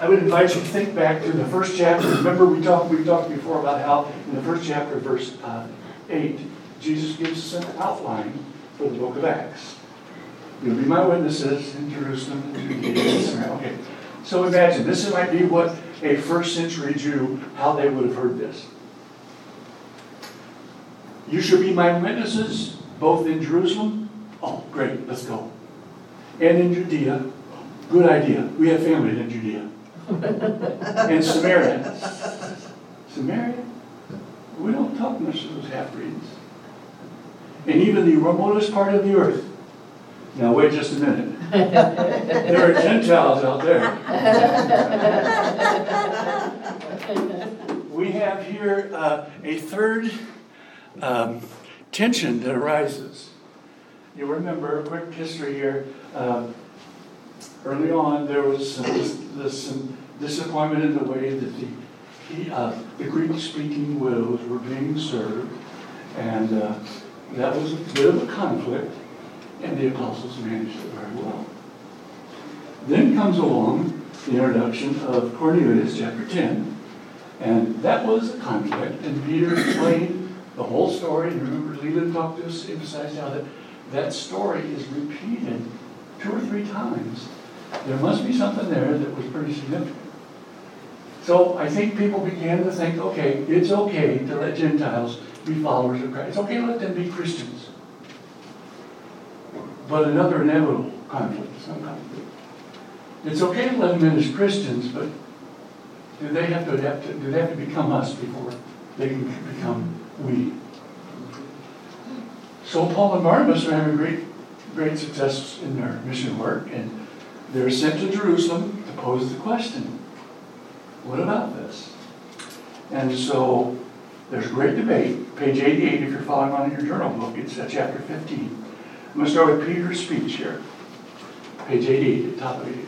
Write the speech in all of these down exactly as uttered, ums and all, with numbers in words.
I would invite you to think back to the first chapter. Remember, we talked we talked before about how in the first chapter, verse uh, eight, Jesus gives us an outline for the book of Acts. You'll be my witnesses in Jerusalem, Judea, and Samaria. Okay. So imagine, this might be what a first century Jew, how they would have heard this. You shall be my witnesses, both in Jerusalem. Oh, great, let's go. And in Judea. Good idea. We have family in Judea. And Samaria. Samaria? We don't talk much to those half-breeds. And even the remotest part of the earth. Now, wait just a minute. There are Gentiles out there. We have here uh, a third um, tension that arises. You remember, quick history here. Uh, early on, there was some, this, some disappointment in the way that the, uh, the Greek-speaking widows were being served. And uh, that was a bit of a conflict. And the apostles managed it very well. Then comes along the introduction of Cornelius, chapter ten. And that was a conflict. And Peter explained the whole story. And remember, Leland talked to us, emphasized how that, that story is repeated two or three times. There must be something there that was pretty significant. So I think people began to think, okay, it's okay to let Gentiles be followers of Christ. It's okay to let them be Christians. But another inevitable conflict, some conflict. It's okay to let them in as Christians, but do they have to adapt to, do they have to become us before they can become we? So Paul and Barnabas are having great, great success in their mission work, and they're sent to Jerusalem to pose the question, what about this? And so there's great debate. Page eighty-eight, if you're following on in your journal book, it's uh, chapter fifteen. I'm going to start with Peter's speech here. Page eighty-eight, top eighty.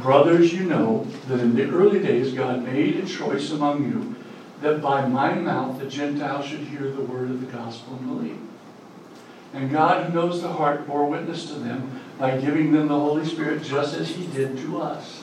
Brothers, you know that in the early days God made a choice among you that by my mouth the Gentiles should hear the word of the gospel and believe. And God, who knows the heart, bore witness to them by giving them the Holy Spirit just as he did to us.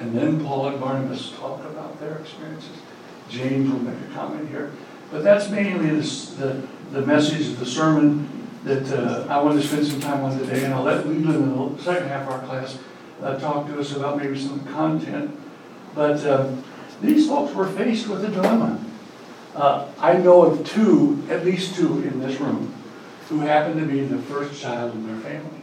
And then Paul and Barnabas talk about their experiences. James will make a comment here. But that's mainly the, the, the message of the sermon that uh, I want to spend some time on today, and I'll let Leland in the second half of our class uh, talk to us about maybe some content. But uh, these folks were faced with a dilemma. Uh, I know of two, at least two in this room, who happened to be the first child in their family.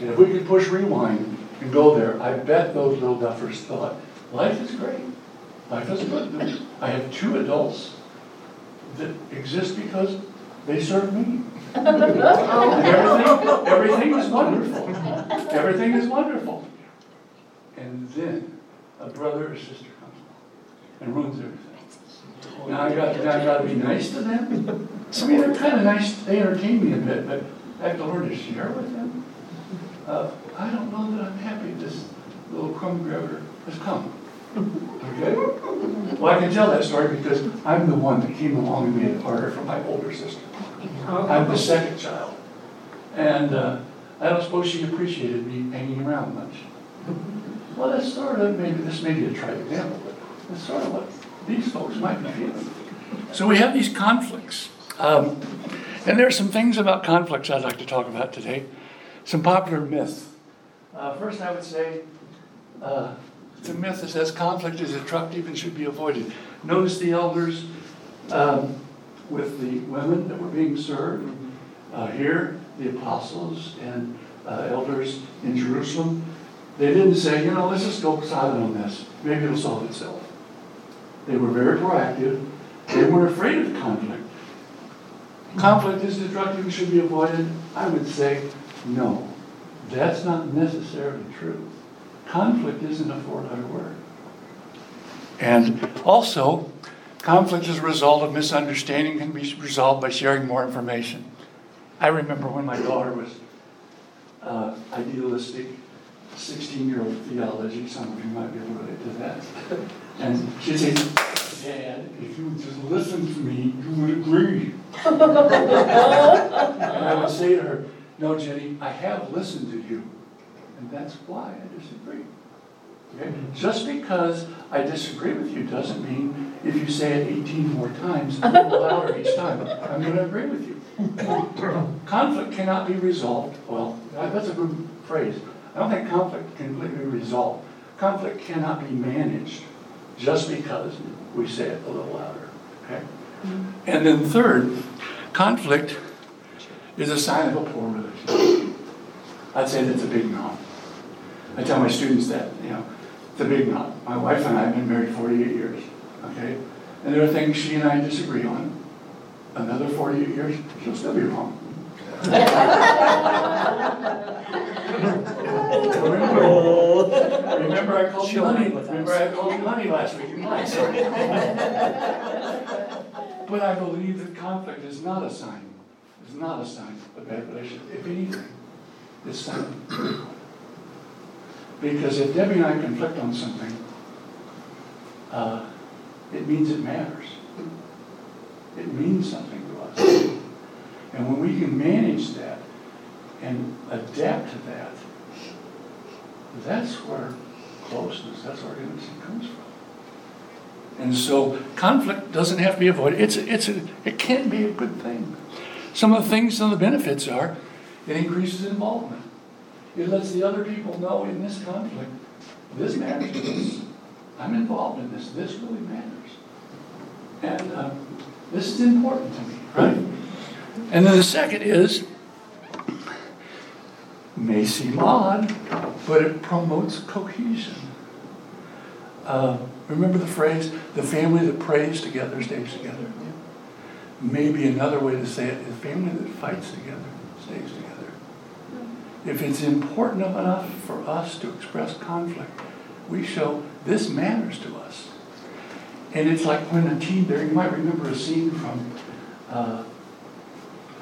And if we could push rewind and go there, I bet those little duffers thought, life is great. Life is good. I have two adults that exist because they serve me. everything, everything is wonderful. Everything is wonderful. And then a brother or sister comes along and ruins everything. Now I've got, now I got to be nice to them. I mean, they're kind of nice. They entertain me a bit, but I have to learn to share with them. Uh, I don't know that I'm happy this little crumb grabber has come. Okay? Well, I can tell that story because I'm the one that came along and made it harder for my older sister. I'm the second child. And uh, I don't suppose she appreciated me hanging around much. Well, that's sort of, maybe this may be a trite example, but that's sort of what these folks might be feeling. So we have these conflicts. Um, and there are some things about conflicts I'd like to talk about today. Some popular myths. Uh, first, I would say, uh, the myth that says conflict is destructive and should be avoided. Notice the elders um, with the women that were being served. Uh, here, the apostles and uh, elders in Jerusalem. They didn't say, you know, let's just go silent on this. Maybe it'll solve itself. They were very proactive. They weren't afraid of conflict. Conflict is destructive and should be avoided. I would say, no, that's not necessarily true. Conflict isn't a four-letter word. And also, conflict as a result of misunderstanding can be resolved by sharing more information. I remember when my daughter was uh, idealistic, sixteen-year-old theology, some of you might be able to relate to that. And she'd say, "Dad, if you would just listen to me, you would agree." And I would say to her, "No, Jenny, I have listened to you, and that's why I disagree." Okay? Just because I disagree with you doesn't mean if you say it eighteen more times, a little louder each time, I'm going to agree with you. Conflict cannot be resolved. Well, that's a good phrase. I don't think conflict can be resolved. Conflict cannot be managed just because we say it a little louder. Okay? Mm-hmm. And then third, conflict is a sign of a poor relationship. I'd say that's a big no. I tell my students that, you know, it's a big no. My wife and I have been married forty-eight years, okay? And there are things she and I disagree on. Another forty-eight years, she'll still be wrong. remember, remember I called you Lenny. Remember I called you Lenny last week. You might, sorry. But I believe that conflict is not a sign. It's not a sign of a bad relationship. If anything, it's a sign of a Because if Debbie and I conflict on something, uh, it means it matters. It means something to us. And when we can manage that and adapt to that, that's where closeness, that's where intimacy comes from. And so conflict doesn't have to be avoided. It's a, it's a, it can be a good thing. Some of the things, some of the benefits are it increases involvement. It lets the other people know in this conflict, this matters to this. I'm involved in this. This really matters. And uh, this is important to me, right? And then the second is, may seem odd, but it promotes cohesion. Uh, remember the phrase, the family that prays together stays together. Maybe another way to say it, the family that fights together stays together. If it's important enough for us to express conflict, we show this matters to us. And it's like when a teen there, you might remember a scene from, uh,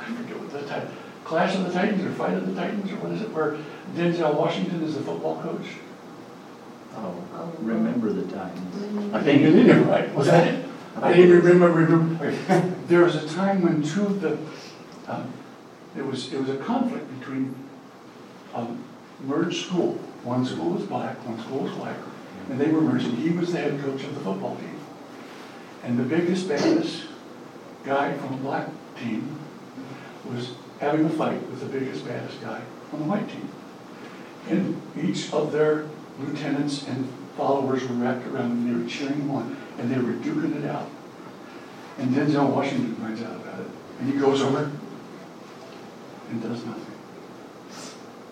I forget what the title, Clash of the Titans or Fight of the Titans or what is it, where Denzel Washington is the football coach? Oh, Remember the Titans. I think it is, right? Was that it? I didn't remember. remember. There was a time when two of the, uh, it was it was a conflict between a merged school. One school was black, one school was white, and they were merged, and he was the head coach of the football team. And the biggest, baddest guy from the black team was having a fight with the biggest, baddest guy on the white team. And each of their lieutenants and followers were wrapped around them, and they were cheering on, and they were duking it out. And Denzel Washington finds out about it, and he goes over and does nothing.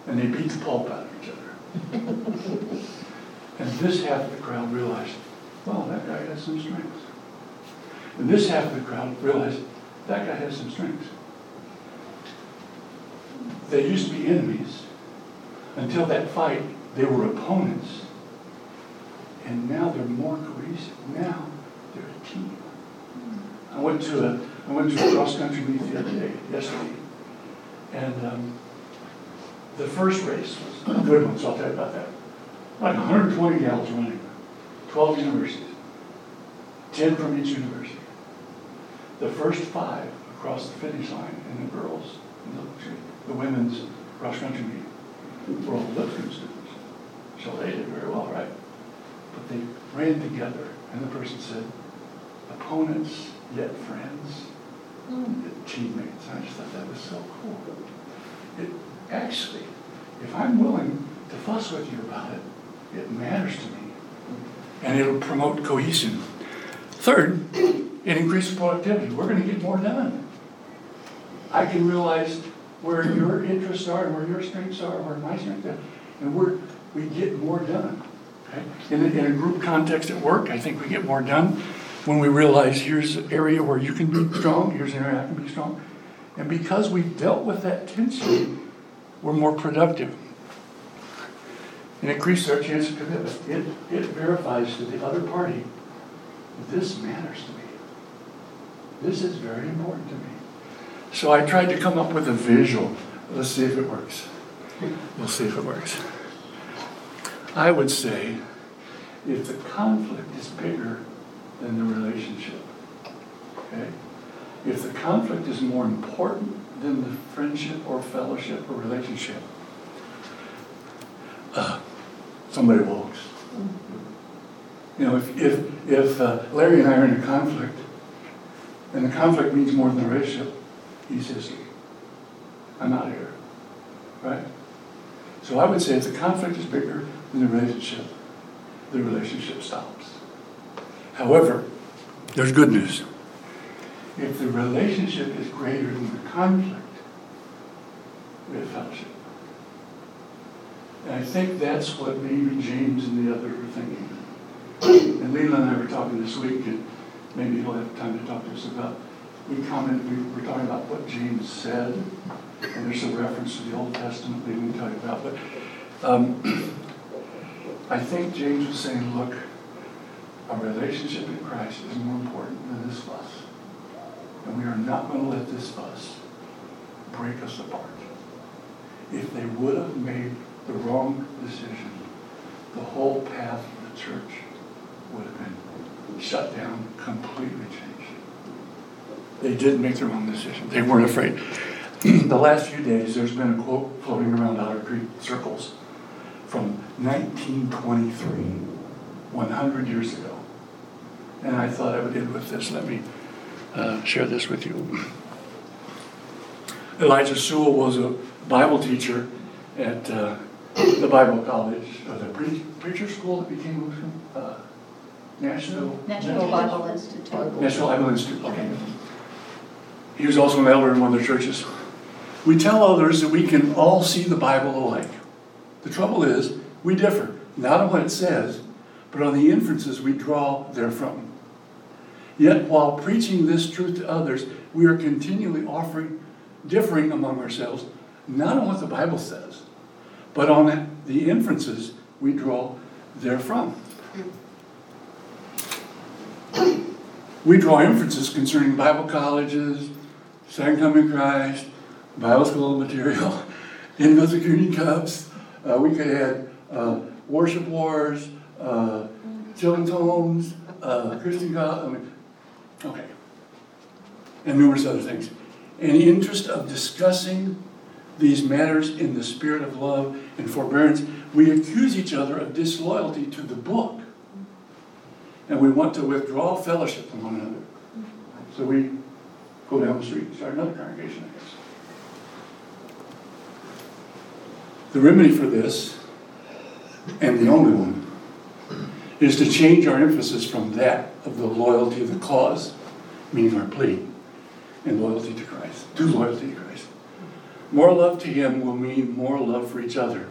And they beat the pulp out of each other. And this half of the crowd realized, wow, that guy has some strengths. And this half of the crowd realized, that guy has some strengths. They used to be enemies. Until that fight, they were opponents. And now they're more cohesive. Now they're a team. I went to a, I went to a cross-country meet the other day, yesterday. And... Um, The first race was a good one, so I'll tell you about that. Like one hundred twenty gals running, twelve universities, ten from each university. The first five across the finish line in the girls, the, the women's cross-country meet, were all Lipscomb students. So they did very well, right? But they ran together, and the person said, opponents, yet friends, yet teammates. I just thought that was so cool. It, Actually, if I'm willing to fuss with you about it, it matters to me. And it'll promote cohesion. Third, it increases productivity. We're going to get more done. I can realize where your interests are and where your strengths are, where my strengths are, and we're, we get more done. Okay? In, a, in a group context at work, I think we get more done when we realize here's an area where you can be strong, here's an area I can be strong. And because we've dealt with that tension, we're more productive. It increases our chance of commitment. It, it verifies to the other party this matters to me. This is very important to me. So I tried to come up with a visual. Let's see if it works. We'll see if it works. I would say, if the conflict is bigger than the relationship, okay? If the conflict is more important than the friendship or fellowship or relationship, uh, somebody walks. You know, if if, if uh, Larry and I are in a conflict, and the conflict means more than the relationship, he says, I'm out of here, right? So I would say if the conflict is bigger than the relationship, the relationship stops. However, there's good news. If the relationship is greater than the conflict, we have fellowship. And I think that's what maybe James and the others were thinking. And Leland and I were talking this week, and maybe he'll have time to talk to us about. We commented, we were talking about what James said, and there's a reference to the Old Testament we didn't tell you about. But um, I think James was saying, look, our relationship in Christ is more important than this fuss. And we are not going to let this fuss break us apart. If they would have made the wrong decision, the whole path of the church would have been shut down, completely changed. They did make the wrong decision. They weren't afraid. The last few days, there's been a quote floating around Otter Creek circles from nineteen twenty-three, one hundred years ago. And I thought I would end with this. Let me uh, share this with you. Elijah Sewell was a Bible teacher at uh, the Bible College, or the pre- preacher school that became uh, Nashville Nashville Bible Institute. Nashville Bible Institute, okay. He was also an elder in one of their churches. We tell others that we can all see the Bible alike. The trouble is, we differ, not on what it says, but on the inferences we draw therefrom. Yet, while preaching this truth to others, we are continually offering, differing among ourselves, not on what the Bible says, but on the inferences we draw therefrom. We draw inferences concerning Bible colleges, Second Coming of Christ, Bible school material, Invisible Cups. Uh, we could add uh, worship wars, uh, children's homes, uh, Christian God, I mean, okay, and numerous other things. In the interest of discussing these matters in the spirit of love and forbearance, we accuse each other of disloyalty to the book, and we want to withdraw fellowship from one another. So we go down the street and start another congregation, I guess. The remedy for this, and the only one, is to change our emphasis from that of the loyalty of the cause, meaning our plea, and loyalty to Christ, to loyalty to Christ. More love to Him will mean more love for each other.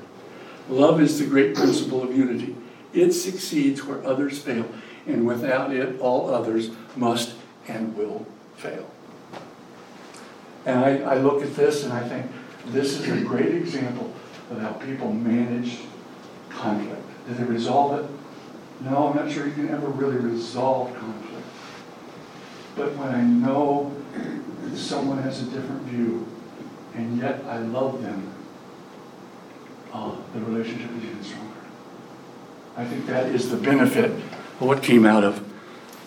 Love is the great principle of unity. It succeeds where others fail, and without it, all others must and will fail. And I, I look at this and I think, this is a great example of how people manage conflict. Did they resolve it? No, I'm not sure you can ever really resolve conflict. But when I know someone has a different view, and yet I love them, oh, the relationship is even stronger. I think that is the benefit of what came out of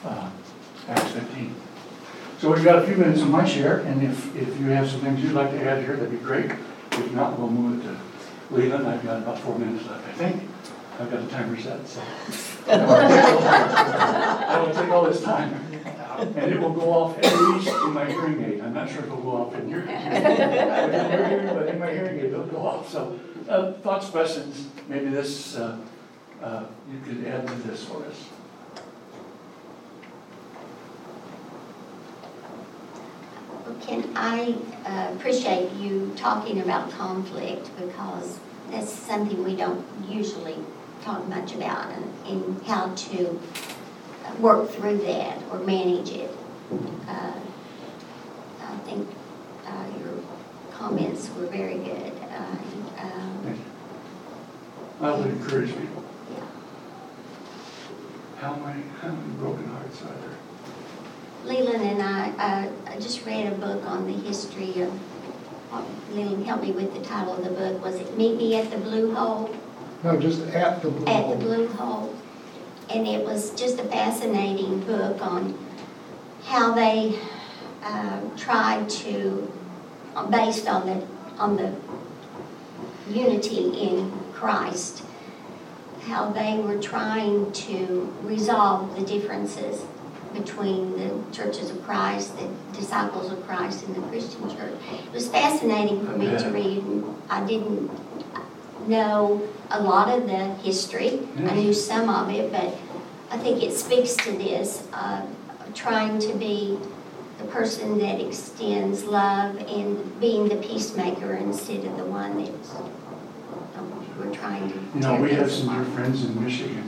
uh, Acts fifteen. So we've got a few minutes on my share, and if, if you have some things you'd like to add here, that'd be great. If not, we'll move it to Leland. I've got about four minutes left, I think. I've got a timer set, so I will take all this time. And it will go off at least in my hearing aid. I'm not sure it'll go off in your hearing aid, but in my hearing aid it'll go off. So uh, thoughts, questions, maybe this, uh, uh, you could add to this for us. And I uh, appreciate you talking about conflict, because that's something we don't usually talk much about, and, and how to work through that or manage it. Uh, I think uh, your comments were very good. Uh, um, I would encourage people. Yeah. How many, how many broken hearts are there? Leland and I, uh, I just read a book on the history of, oh, Leland helped me with the title of the book. Was it Meet Me at the Blue Hole? No, just At the Blue Hole. At the Blue Hole. And it was just a fascinating book on how they uh, tried to, based on the, on the unity in Christ, how they were trying to resolve the differences between the churches of Christ, the disciples of Christ, and the Christian church. It was fascinating for Amen. me to read. I didn't know a lot of the history. Mm-hmm. I knew some of it, but I think it speaks to this, uh, trying to be the person that extends love and being the peacemaker instead of the one that's we're trying to... You know, we have some dear friends in Michigan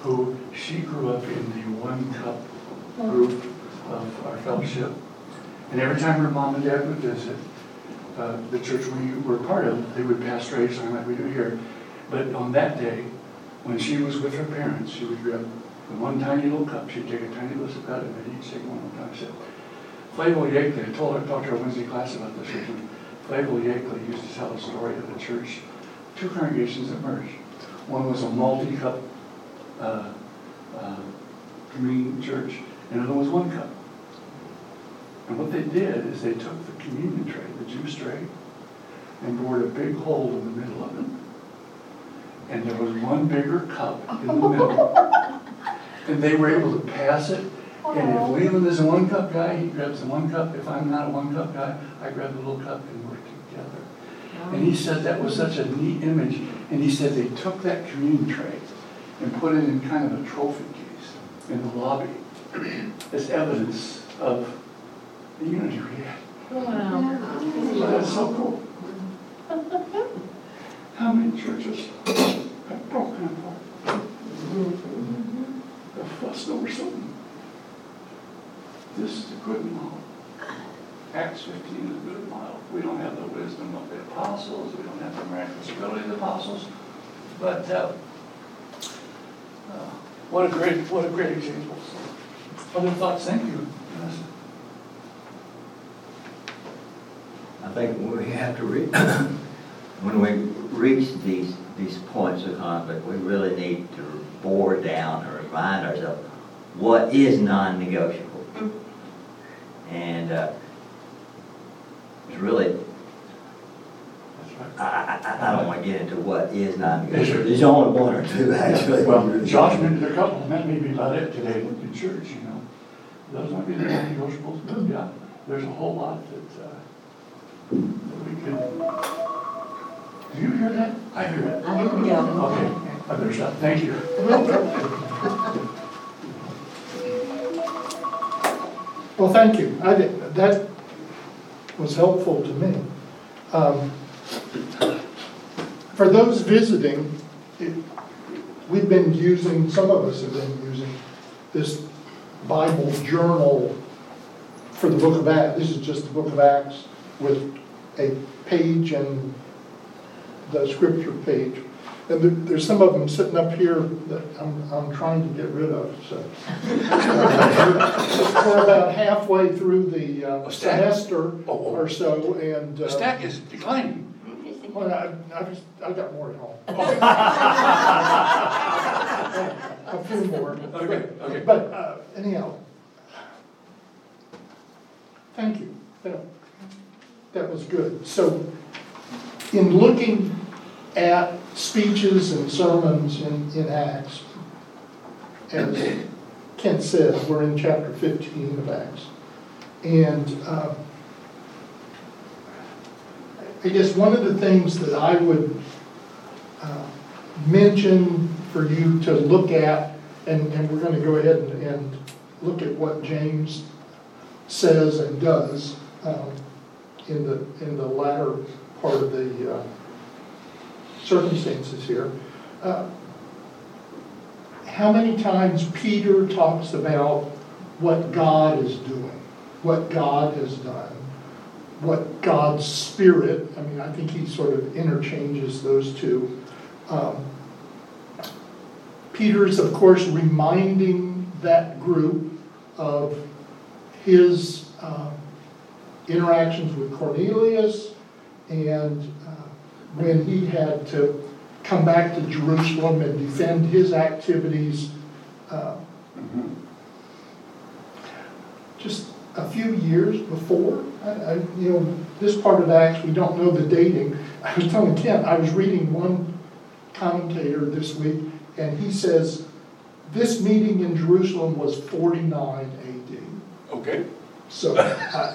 who, she grew up in the one-cup group of our fellowship. And every time her mom and dad would visit, uh, the church we were part of, they would pass traditionally like we do here. But on that day, when she was with her parents, she would grab the one tiny little cup, she'd take a tiny little sip out of it, and she'd take one little time sip. Flavel Yakeley, I told her, talked to her Wednesday class about this reason. Flavel Yakeley used to tell the story of the church. Two congregations emerged. One was a multi-cup uh, uh, communion church, and another was one cup. And what they did is they took the communion tray, the juice tray, and bored a big hole in the middle of it. And there was one bigger cup in the middle. And they were able to pass it. And if Leland is a one-cup guy, he grabs the one cup. If I'm not a one-cup guy, I grab the little cup and we're together. And he said that was such a neat image. And he said they took that communion tray and put it in kind of a trophy case in the lobby as evidence of the unity we had. Wow. So that's so cool. How many churches have broken apart? They're fussed over something. This is a good model. Acts fifteen is a good model. We don't have the wisdom of the apostles. We don't have the miraculous ability of the apostles. But uh, uh, what a great, what a great example. Other thoughts? Thank you. Yes. I think we have to read when we reach these these points of conflict, we really need to bore down or remind ourselves what is non-negotiable, mm-hmm. and. Uh, Really, I, I, I don't want to get into what is non-negotiable. There's only one or two, actually. Well, Josh mentioned a couple. That may be about it today in church, you know. Those might be the non-negotiables, but yeah, there's a whole lot that, uh, that we could... Do you hear that? I hear it. I hear it. Yeah. Okay, I better stop. Thank you. Well, thank you. I did that. Was helpful to me. Um, for those visiting, it, we've been using, some of us have been using this Bible journal for the book of Acts. This is just the book of Acts with a page and the scripture page. And there, there's some of them sitting up here that I'm, I'm trying to get rid of. So we're about halfway through the uh, semester oh, oh. or so, and uh, the stack is declining. Well, I, I just I got more at home. Oh. A few more. Okay. Okay. But uh, anyhow, thank you. That, that was good. So in looking at speeches and sermons in, in Acts, as Kent says, we're in chapter fifteen of Acts. And uh, I guess one of the things that I would uh, mention for you to look at, and, and we're going to go ahead and, and look at what James says and does um, in the in the latter part of the uh, circumstances here. Uh, how many times Peter talks about what God is doing, what God has done, what God's Spirit, I mean, I think he sort of interchanges those two. Um, Peter's, of course, reminding that group of his uh, interactions with Cornelius, and uh, when he had to come back to Jerusalem and defend his activities. Uh, just a few years before, I, I, you know, this part of Acts, we don't know the dating. I was telling Kent, I was reading one commentator this week, and he says, this meeting in Jerusalem was forty-nine A D Okay. So uh,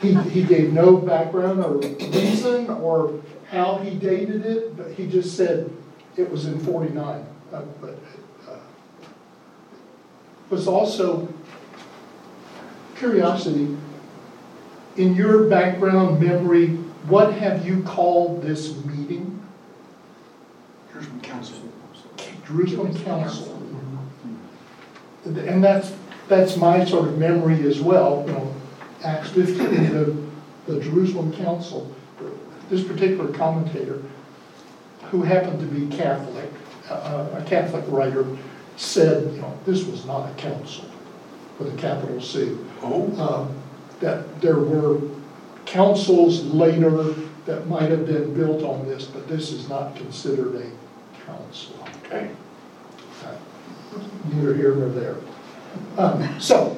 he, he gave no background or reason or how he dated it, but he just said it was in forty-nine Uh, but it uh, was also curiosity. In your background memory, what have you called this meeting? Jerusalem Council. Jerusalem Council. Mm-hmm. And that's that's my sort of memory as well. You know, Acts fifteen, the, the Jerusalem Council. This particular commentator, who happened to be Catholic, uh, a Catholic writer, said, you know, this was not a council with a capital C. Oh. Um, that there were councils later that might have been built on this, but this is not considered a council. Okay. Uh, neither here nor there. Um, so,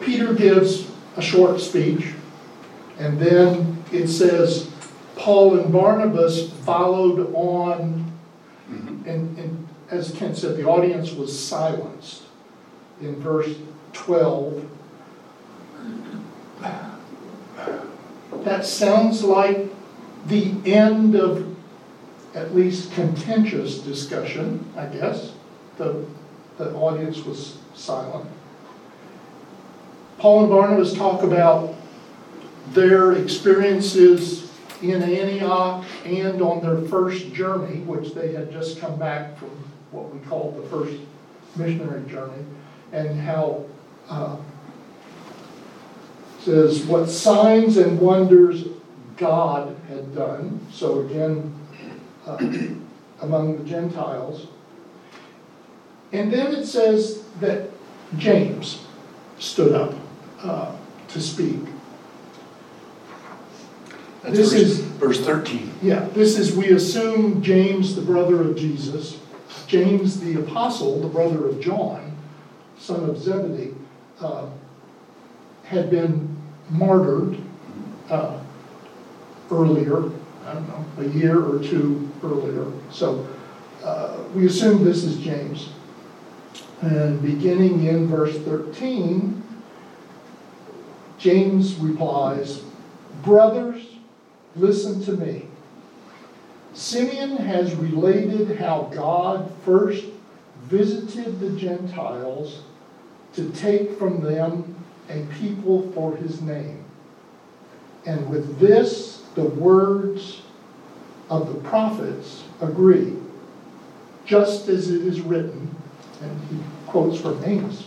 Peter gives a short speech, and then it says Paul and Barnabas followed on, mm-hmm. and, and as Kent said, the audience was silenced. In verse twelve, that sounds like the end of at least contentious discussion, I guess. The, the audience was silent. Paul and Barnabas talk about their experiences in Antioch and on their first journey, which they had just come back from what we call the first missionary journey, and how uh, it says what signs and wonders God had done. So again, uh, among the Gentiles. And then it says that James stood up uh, to speak. That's this verse, is verse thirteen. Yeah, this is, we assume, James, the brother of Jesus, James the apostle, the brother of John, son of Zebedee, uh, had been martyred uh, earlier, I don't know, a year or two earlier. So uh, we assume this is James. And beginning in verse thirteen, James replies, brothers, listen to me. Simeon has related how God first visited the Gentiles to take from them a people for his name. And with this, the words of the prophets agree, just as it is written, and he quotes from Amos,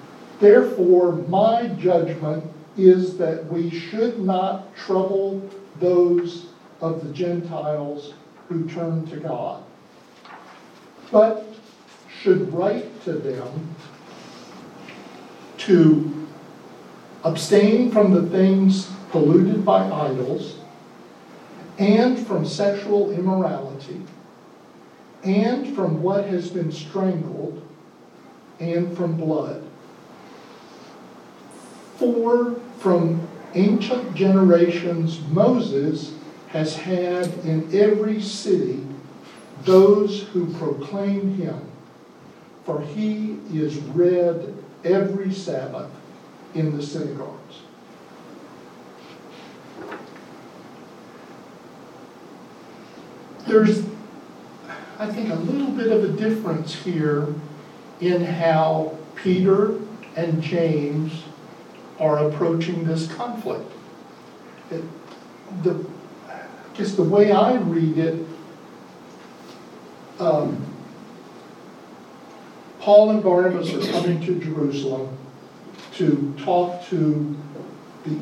therefore, my judgment is that we should not trouble those of the Gentiles who turn to God, but should write to them to abstain from the things polluted by idols, and from sexual immorality, and from what has been strangled, and from blood. For from ancient generations, Moses has had in every city those who proclaim him, for he is read every Sabbath in the synagogues. There's, I think, a little bit of a difference here in how Peter and James are approaching this conflict. It, the, just the way I read it, um, Paul and Barnabas are coming to Jerusalem to talk to the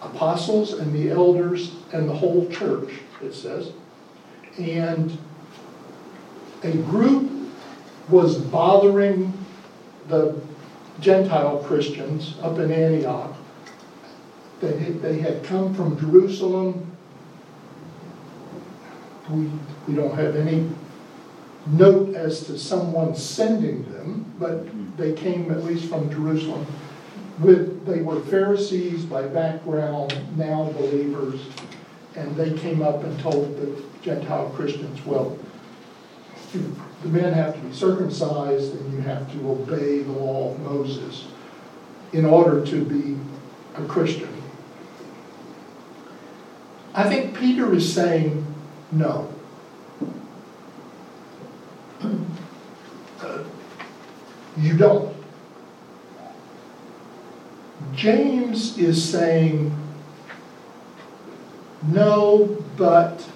apostles and the elders and the whole church, it says. And a group was bothering the Gentile Christians up in Antioch. They, they had come from Jerusalem. We, we don't have any note as to someone sending them, but they came at least from Jerusalem. With, they were Pharisees by background, now believers, and they came up and told the Gentile Christians, well, the men have to be circumcised and you have to obey the law of Moses in order to be a Christian. I think Peter is saying no. You don't. James is saying no, but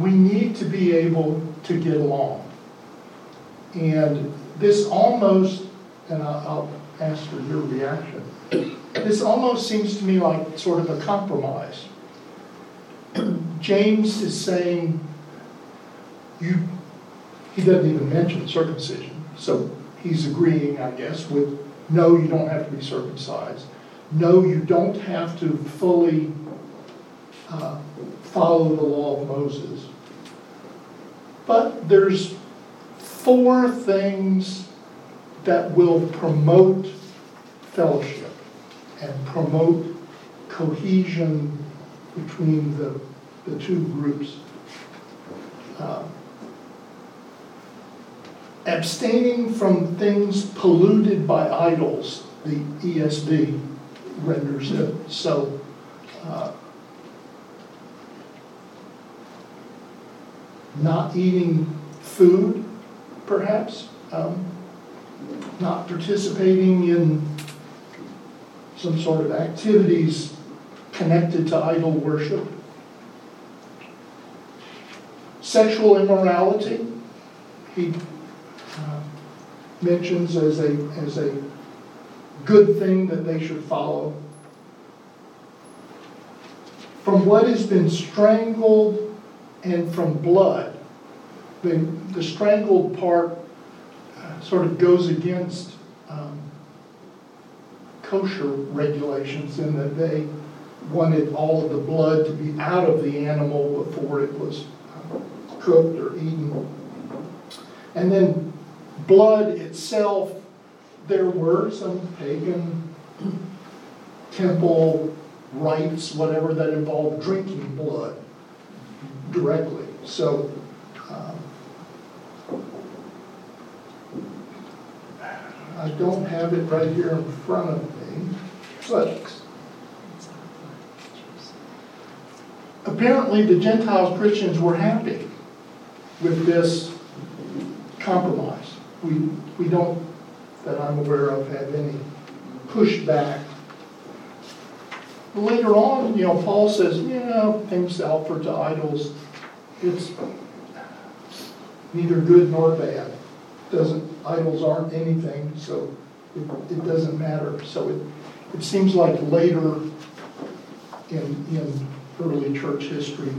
we need to be able to get along. And this almost, and I'll ask for your reaction, this almost seems to me like sort of a compromise. James is saying, you, he doesn't even mention circumcision, so he's agreeing, I guess, with no, you don't have to be circumcised. No, you don't have to fully uh, follow the law of Moses. But there's four things that will promote fellowship and promote cohesion between the, the two groups. Uh, abstaining from things polluted by idols, the E S V renders it so. Uh, not eating food, perhaps, um, not participating in some sort of activities connected to idol worship, sexual immorality. He uh, mentions as a as a good thing that they should follow. From what has been strangled, and from blood. The, the strangled part uh, sort of goes against um, kosher regulations in that they wanted all of the blood to be out of the animal before it was uh, cooked or eaten. And then blood itself, there were some pagan temple rites, whatever, that involved drinking blood directly. So, um, I don't have it right here in front of me, but apparently the Gentile Christians were happy with this compromise. We, we don't, that I'm aware of, have any pushback. Later on, you know, Paul says, you know, things offered to idols, it's neither good nor bad. Doesn't idols aren't anything, so it, it doesn't matter. So it, it seems like later in in early church history,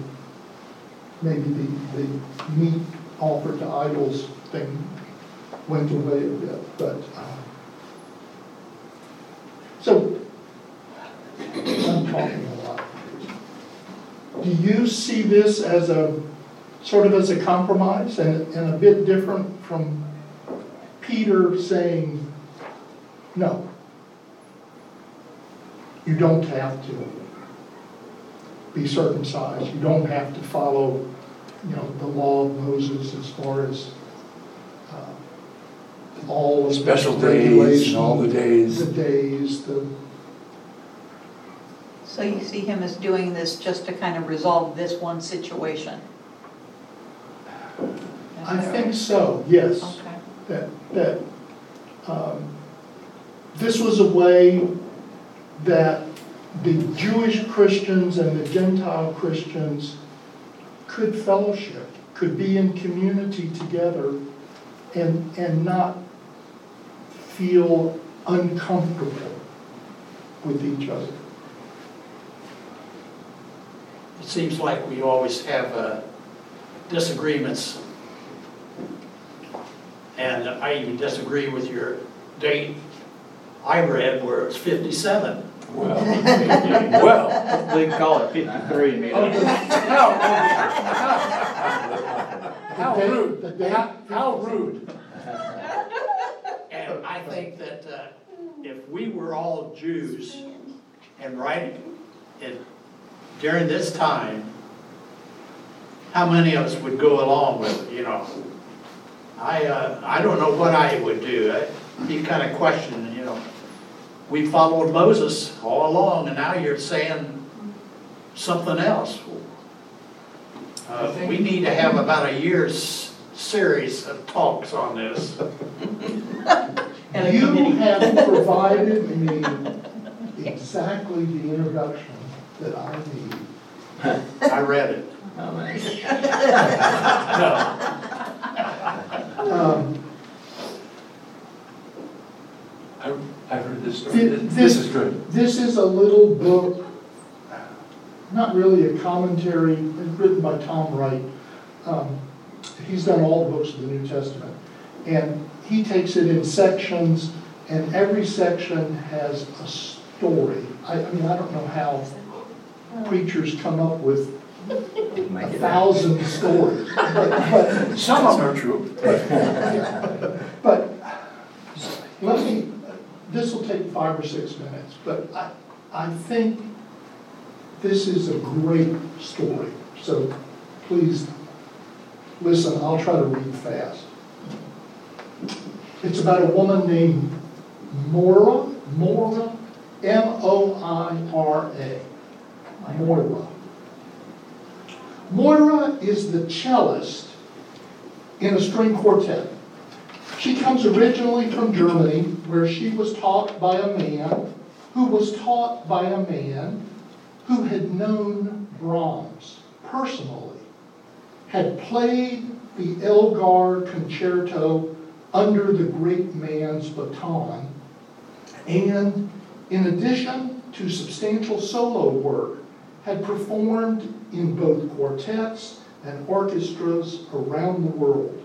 maybe the, the meat offered to idols thing went away a bit. But uh, so. I'm talking a lot. Do you see this as a sort of as a compromise and, and a bit different from Peter saying, no, you don't have to be circumcised. You don't have to follow, you know, the law of Moses as far as uh, all of the special days, all the days, the days, the So you see him as doing this just to kind of resolve this one situation? I think so, yes. Okay. That, that um, this was a way that the Jewish Christians and the Gentile Christians could fellowship, could be in community together and, and not feel uncomfortable with each other. It seems like we always have uh, disagreements, and I even disagree with your date I read where it's fifty-seven. Well, well, they call it fifty-three. Maybe. Oh, how, how, how rude! How, how rude! And I think that uh, if we were all Jews and writing it during this time, how many of us would go along with it? You know, I uh, I don't know what I would do. I, you kind of question, you know. We followed Moses all along, and now you're saying something else. Uh, we need to have about a year's series of talks on this. And you have provided me exactly the introduction that I need. I read it. No. Um, I, I've heard this story. This, this, this is good. This is a little book, not really a commentary, it's written by Tom Wright. Um, he's done all the books of the New Testament. And he takes it in sections, and every section has a story. I, I mean, I don't know how preachers come up with a thousand stories. But, but some of them are true. But, yeah. But let me... This will take five or six minutes, but I, I think this is a great story. So please listen, I'll try to read fast. It's about a woman named Moira, Moira, M O I R A, Moira. Moira is the cellist in a string quartet. She comes originally from Germany, where she was taught by a man who was taught by a man who had known Brahms personally, had played the Elgar concerto under the great man's baton, and in addition to substantial solo work, had performed in both quartets and orchestras around the world.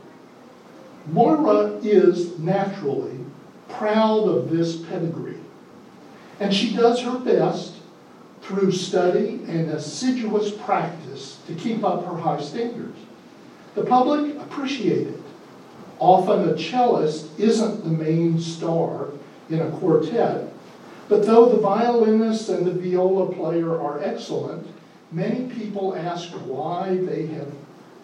Moira is naturally proud of this pedigree, and she does her best through study and assiduous practice to keep up her high standards. The public appreciate it. Often a cellist isn't the main star in a quartet, but though the violinist and the viola player are excellent, many people ask why they have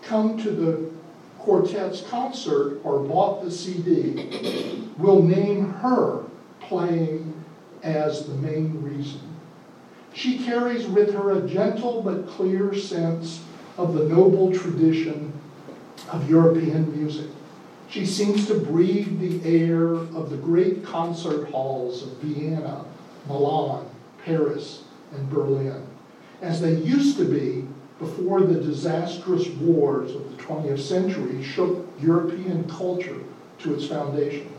come to the quartet's concert or bought the C D. Will name her playing as the main reason. She carries with her a gentle but clear sense of the noble tradition of European music. She seems to breathe the air of the great concert halls of Vienna, Milan, Paris, and Berlin, as they used to be before the disastrous wars of the twentieth century shook European culture to its foundations.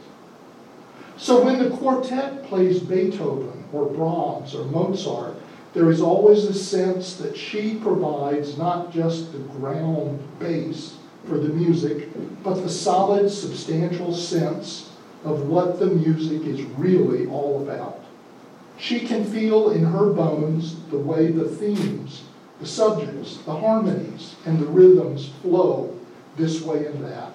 So when the quartet plays Beethoven or Brahms or Mozart, there is always a sense that she provides not just the ground bass for the music, but the solid, substantial sense of what the music is really all about. She can feel in her bones the way the themes, the subjects, the harmonies, and the rhythms flow this way and that,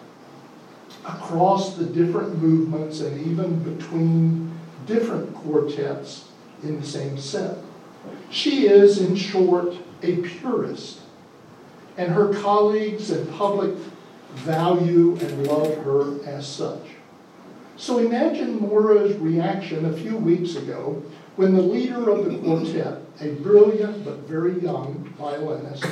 across the different movements and even between different quartets in the same set. She is, in short, a purist, and her colleagues and public value and love her as such. So imagine Moira's reaction a few weeks ago when the leader of the quartet, a brilliant but very young violinist,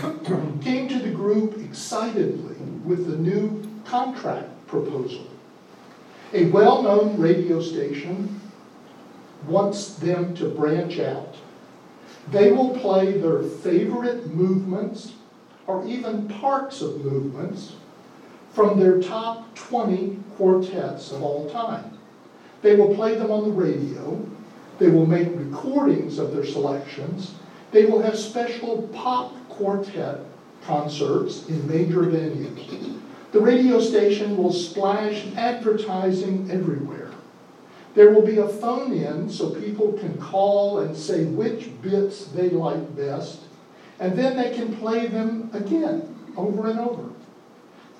came to the group excitedly with the new contract proposal. A well-known radio station wants them to branch out. They will play their favorite movements or even parts of movements from their top twenty quartets of all time. They will play them on the radio. They will make recordings of their selections. They will have special pop quartet concerts in major venues. The radio station will splash advertising everywhere. There will be a phone-in so people can call and say which bits they like best, and then they can play them again, over and over.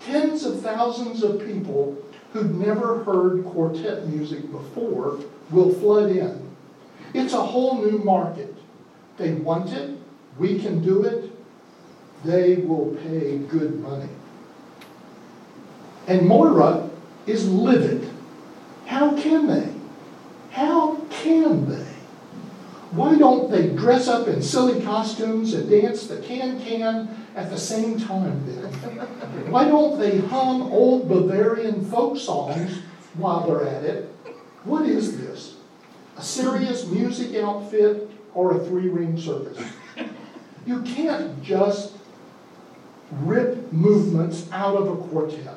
Tens of thousands of people who'd never heard quartet music before will flood in. It's a whole new market. They want it. We can do it. They will pay good money. And Moira is livid. How can they? How can they? Why don't they dress up in silly costumes and dance the can-can at the same time then? Why don't they hum old Bavarian folk songs while they're at it? What is this? A serious music outfit or a three-ring circus? You can't just rip movements out of a quartet.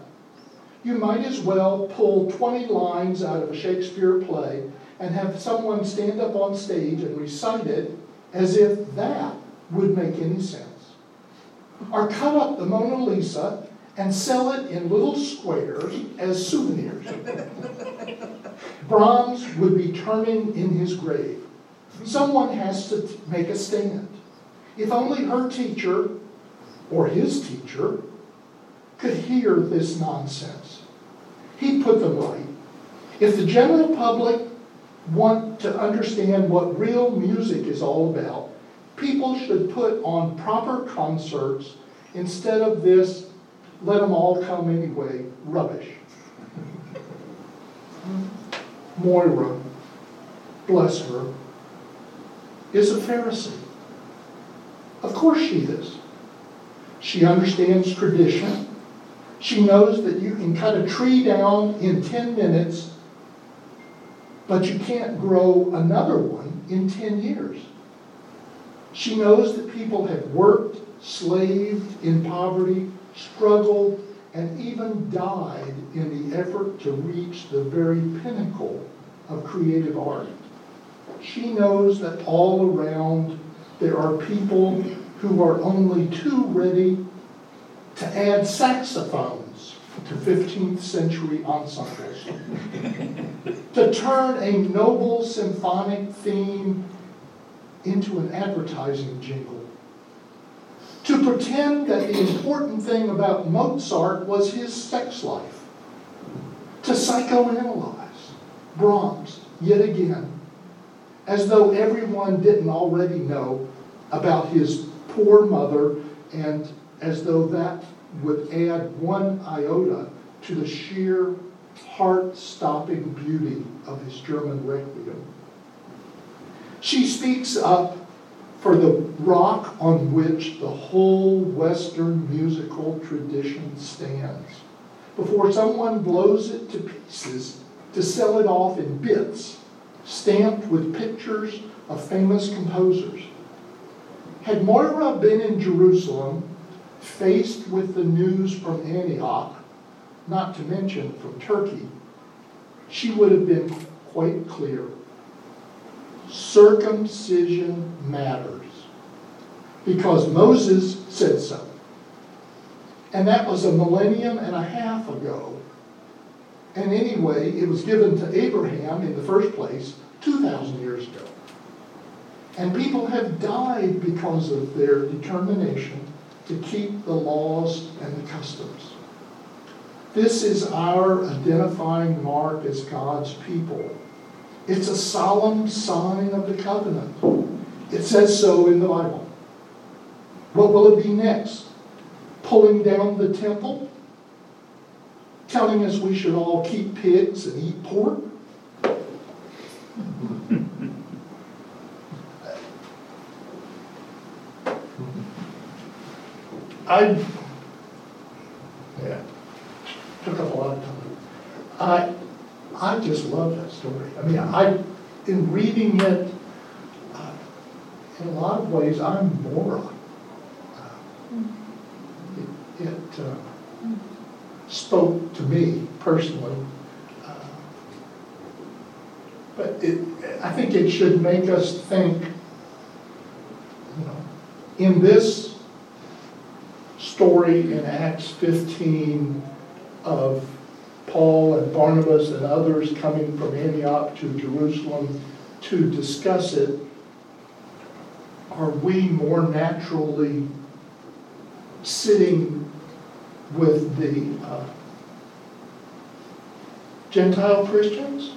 You might as well pull twenty lines out of a Shakespeare play and have someone stand up on stage and recite it as if that would make any sense. Or cut up the Mona Lisa and sell it in little squares as souvenirs. Brahms would be turning in his grave. Someone has to t- make a stand. If only her teacher, or his teacher, could hear this nonsense. He put them right. If the general public want to understand what real music is all about, people should put on proper concerts instead of this, let them all come anyway, rubbish. Moira, bless her, is a Pharisee. Of course she is. She understands tradition. She knows that you can cut a tree down in ten minutes, but you can't grow another one in ten years. She knows that people have worked, slaved in poverty, struggled, and even died in the effort to reach the very pinnacle of creative art. She knows that all around there are people who are only too ready to add saxophones to fifteenth century ensembles, to turn a noble symphonic theme into an advertising jingle, to pretend that the important thing about Mozart was his sex life, to psychoanalyze Brahms yet again, as though everyone didn't already know about his poor mother, and as though that would add one iota to the sheer heart-stopping beauty of his German Requiem. She speaks up for the rock on which the whole Western musical tradition stands, before someone blows it to pieces to sell it off in bits, stamped with pictures of famous composers. Had Moira been in Jerusalem, faced with the news from Antioch, not to mention from Turkey, she would have been quite clear. Circumcision matters because Moses said so. And that was a millennium and a half ago. And anyway, it was given to Abraham in the first place two thousand years ago. And people have died because of their determination to keep the laws and the customs. This is our identifying mark as God's people. It's a solemn sign of the covenant. It says so in the Bible. What will it be next? Pulling down the temple? Telling us we should all keep pigs and eat pork? I, yeah. I, I just love that story. I mean, I, in reading it, uh, in a lot of ways, I'm Moira. Uh, it it uh, spoke to me personally. Uh, but it, I think it should make us think, you know, in this story in Acts fifteen of Paul and Barnabas and others coming from Antioch to Jerusalem to discuss it, are we more naturally sitting with the uh, Gentile Christians,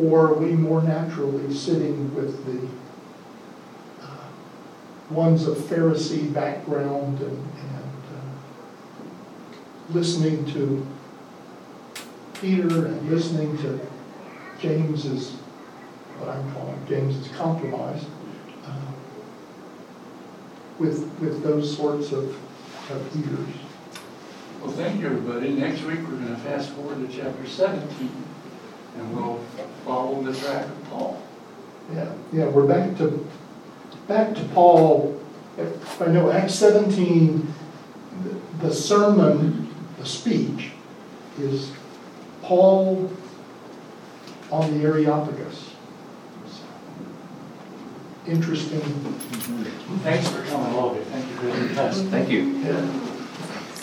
or are we more naturally sitting with the uh, ones of Pharisee background and, and uh, listening to Peter and listening to James's, what I'm calling James's compromise, uh, with with those sorts of, of ears. Well, thank you, everybody. Next week we're going to fast forward to chapter seventeen, and we'll follow the track of Paul. Yeah, yeah, we're back to back to Paul. I know Acts seventeen, the, the sermon, the speech, is Paul on the Areopagus. Interesting. Mm-hmm. Thanks for coming along. Thank you for the test. Thank you. Yeah.